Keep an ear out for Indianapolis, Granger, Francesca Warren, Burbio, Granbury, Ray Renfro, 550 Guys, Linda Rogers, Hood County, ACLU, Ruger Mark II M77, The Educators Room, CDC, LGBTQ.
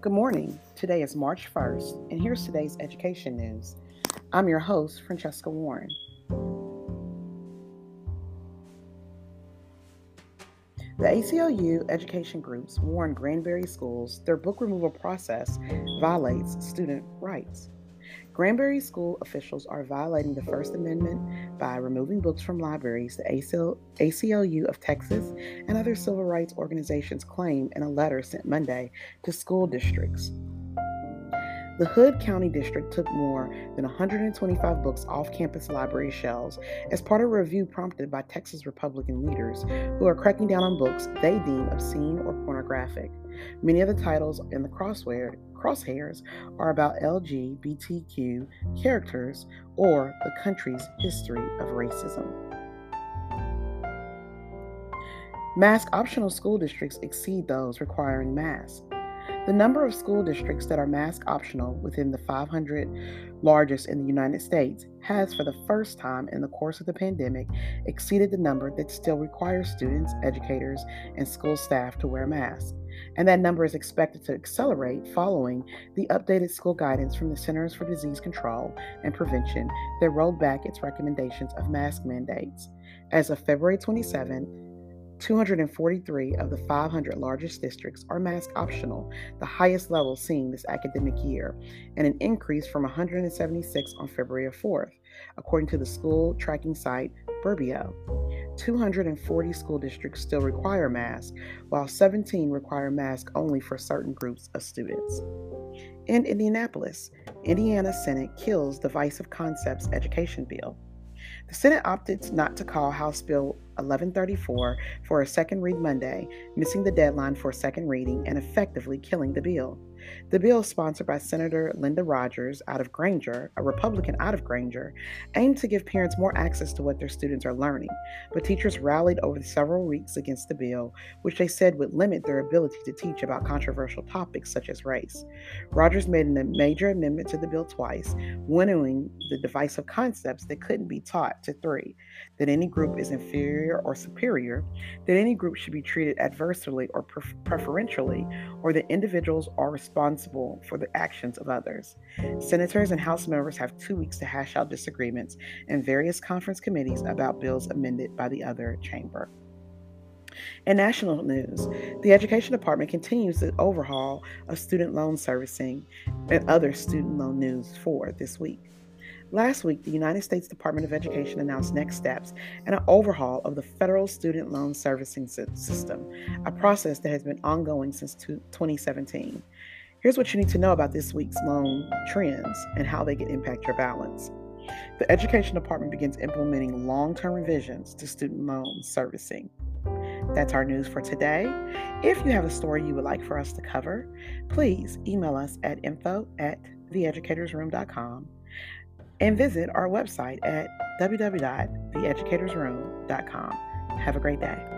Good morning. Today is March 1st, and here's today's education news. I'm your host, Francesca Warren. The ACLU education groups warn Granbury schools their book removal process violates student rights. Granbury school officials are violating the First Amendment by removing books from libraries, the ACLU of Texas and other civil rights organizations claim in a letter sent Monday to school districts. The Hood County district took more than 125 books off campus library shelves as part of a review prompted by Texas Republican leaders who are cracking down on books they deem obscene or pornographic. Many of the titles in the crosshairs are about LGBTQ characters or the country's history of racism. Mask-optional school districts exceed those requiring masks. The number of school districts that are mask optional within the 500 largest in the United States has, for the first time in the course of the pandemic, exceeded the number that still requires students, educators, and school staff to wear masks. And that number is expected to accelerate following the updated school guidance from the Centers for Disease Control and Prevention that rolled back its recommendations of mask mandates. As of February 27, 243 of the 500 largest districts are mask optional, the highest level seen this academic year, and an increase from 176 on February 4th, according to the school tracking site Burbio. 240 school districts still require masks, while 17 require masks only for certain groups of students. In Indianapolis, Indiana Senate kills divisive concepts education bill. The Senate opted not to call House Bill 1134 for a second read Monday, missing the deadline for a second reading and effectively killing the bill. The bill, sponsored by Senator Linda Rogers out of Granger, a Republican out of Granger, aimed to give parents more access to what their students are learning, but teachers rallied over several weeks against the bill, which they said would limit their ability to teach about controversial topics such as race. Rogers made a major amendment to the bill twice, winnowing the divisive concepts that couldn't be taught to three: that any group is inferior or superior, that any group should be treated adversely or preferentially, or that individuals are responsible for the actions of others. Senators and House members have 2 weeks to hash out disagreements in various conference committees about bills amended by the other chamber. In national news, the Education Department continues the overhaul of student loan servicing and other student loan news for this week. Last week, the United States Department of Education announced next steps in an overhaul of the federal student loan servicing system, a process that has been ongoing since 2017. Here's what you need to know about this week's loan trends and how they can impact your balance. The Education Department begins implementing long-term revisions to student loan servicing. That's our news for today. If you have a story you would like for us to cover, please email us at info@theeducatorsroom.com and visit our website at www.theeducatorsroom.com. Have a great day.